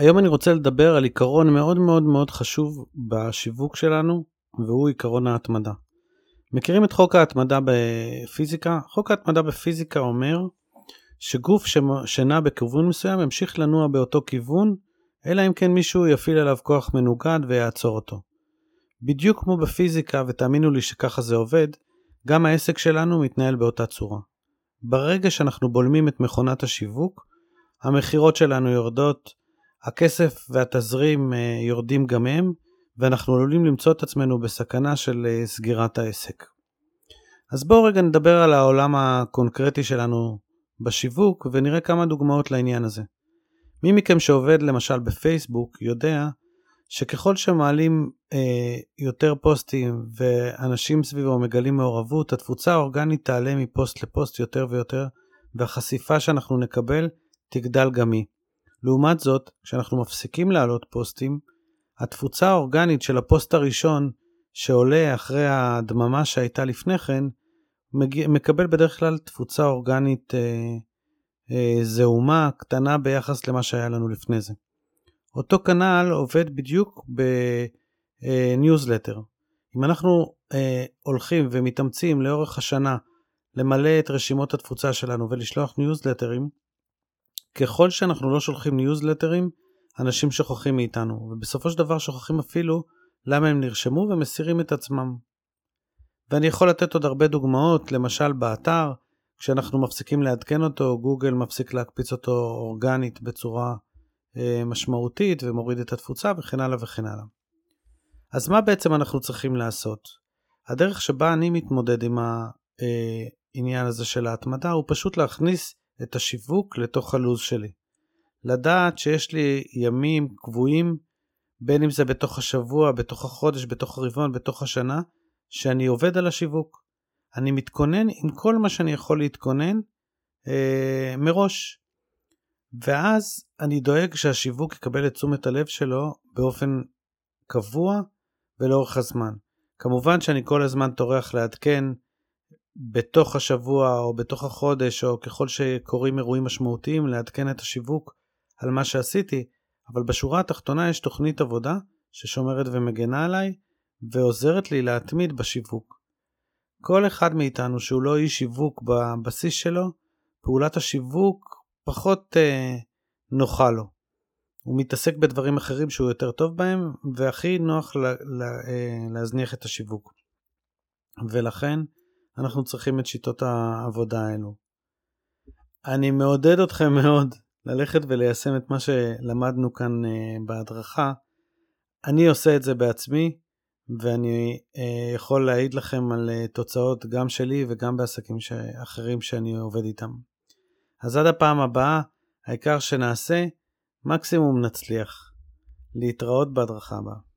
היום אני רוצה לדבר על עיקרון מאוד מאוד מאוד חשוב בשיווק שלנו, והוא עיקרון ההתמדה. מכירים את חוק ההתמדה בפיזיקה? חוק ההתמדה בפיזיקה אומר שגוף שנע בכיוון מסוים ימשיך לנוע באותו כיוון, אלא אם כן מישהו יפעיל עליו כוח מנוגד ויעצור אותו. בדיוק כמו בפיזיקה, ותאמינו לי שככה זה עובד, גם העסק שלנו מתנהל באותה צורה. ברגע שאנחנו בולמים את מכונת השיווק, המחירות שלנו יורדות, הכסף והתזרים יורדים גם הם, ואנחנו עלולים למצוא את עצמנו בסכנה של סגירת העסק. אז בואו רגע נדבר על העולם הקונקרטי שלנו בשיווק, ונראה כמה דוגמאות לעניין הזה. מי מכם שעובד למשל בפייסבוק יודע שככל שמעלים יותר פוסטים ואנשים סביבו מגלים מעורבות, התפוצה האורגנית תעלה מפוסט לפוסט יותר ויותר, והחשיפה שאנחנו נקבל תגדל גם היא. לעומת זאת, כשאנחנו מפסיקים להעלות פוסטים, התפוצה האורגנית של הפוסט הראשון שעולה אחרי הדממה שהייתה לפני כן, מקבל בדרך כלל תפוצה אורגנית זעומה, קטנה ביחס למה שהיה לנו לפני זה. אותו כנל עובד בדיוק בניוזלטר. אם אנחנו הולכים ומתאמצים לאורך השנה למלא את רשימות התפוצה שלנו ולשלוח ניוזלטרים, ככל שאנחנו לא שולחים ניוזלטרים, אנשים שוכחים מאיתנו, ובסופו של דבר שוכחים אפילו למה הם נרשמו ומסירים את עצמם. ואני יכול לתת עוד הרבה דוגמאות, למשל באתר, כשאנחנו מפסיקים לעדכן אותו, גוגל מפסיק להקפיץ אותו אורגנית בצורה משמעותית, ומוריד את התפוצה וכן הלאה וכן הלאה. אז מה בעצם אנחנו צריכים לעשות? הדרך שבה אני מתמודד עם העניין הזה של ההתמדה, הוא פשוט להכניס את השיווק לתוך הלוז שלי. לדעת שיש לי ימים קבועים, בין אם זה בתוך השבוע, בתוך החודש, בתוך הרבעון, בתוך השנה, שאני עובד על השיווק. אני מתכונן עם כל מה שאני יכול להתכונן מראש. ואז אני דואג שהשיווק יקבל את תשומת הלב שלו באופן קבוע ולאורך הזמן. כמובן שאני כל הזמן תורח לעדכן בתוך השבוע או בתוך החודש, או ככל שקורים אירועים משמעותיים, לעדכן את השיווק על מה שעשיתי, אבל בשורה התחתונה יש תוכנית עבודה ששומרת ומגנה עליי ועוזרת לי להתמיד בשיווק. כל אחד מאיתנו שהוא לא איש שיווק בבסיס שלו, פעולת השיווק פחות נוחה לו. הוא מתעסק בדברים אחרים שהוא יותר טוב בהם, והכי נוח להזניח את השיווק. ולכן אנחנו צריכים את שיטות העבודה האלו. אני מעודד אתכם מאוד ללכת וליישם את מה שלמדנו כאן בהדרכה. אני עושה את זה בעצמי, ואני יכול להעיד לכם על תוצאות גם שלי וגם בעסקים אחרים שאני עובד איתם. אז עד הפעם הבאה, העיקר שנעשה, מקסימום נצליח. להתראות בהדרכה הבאה.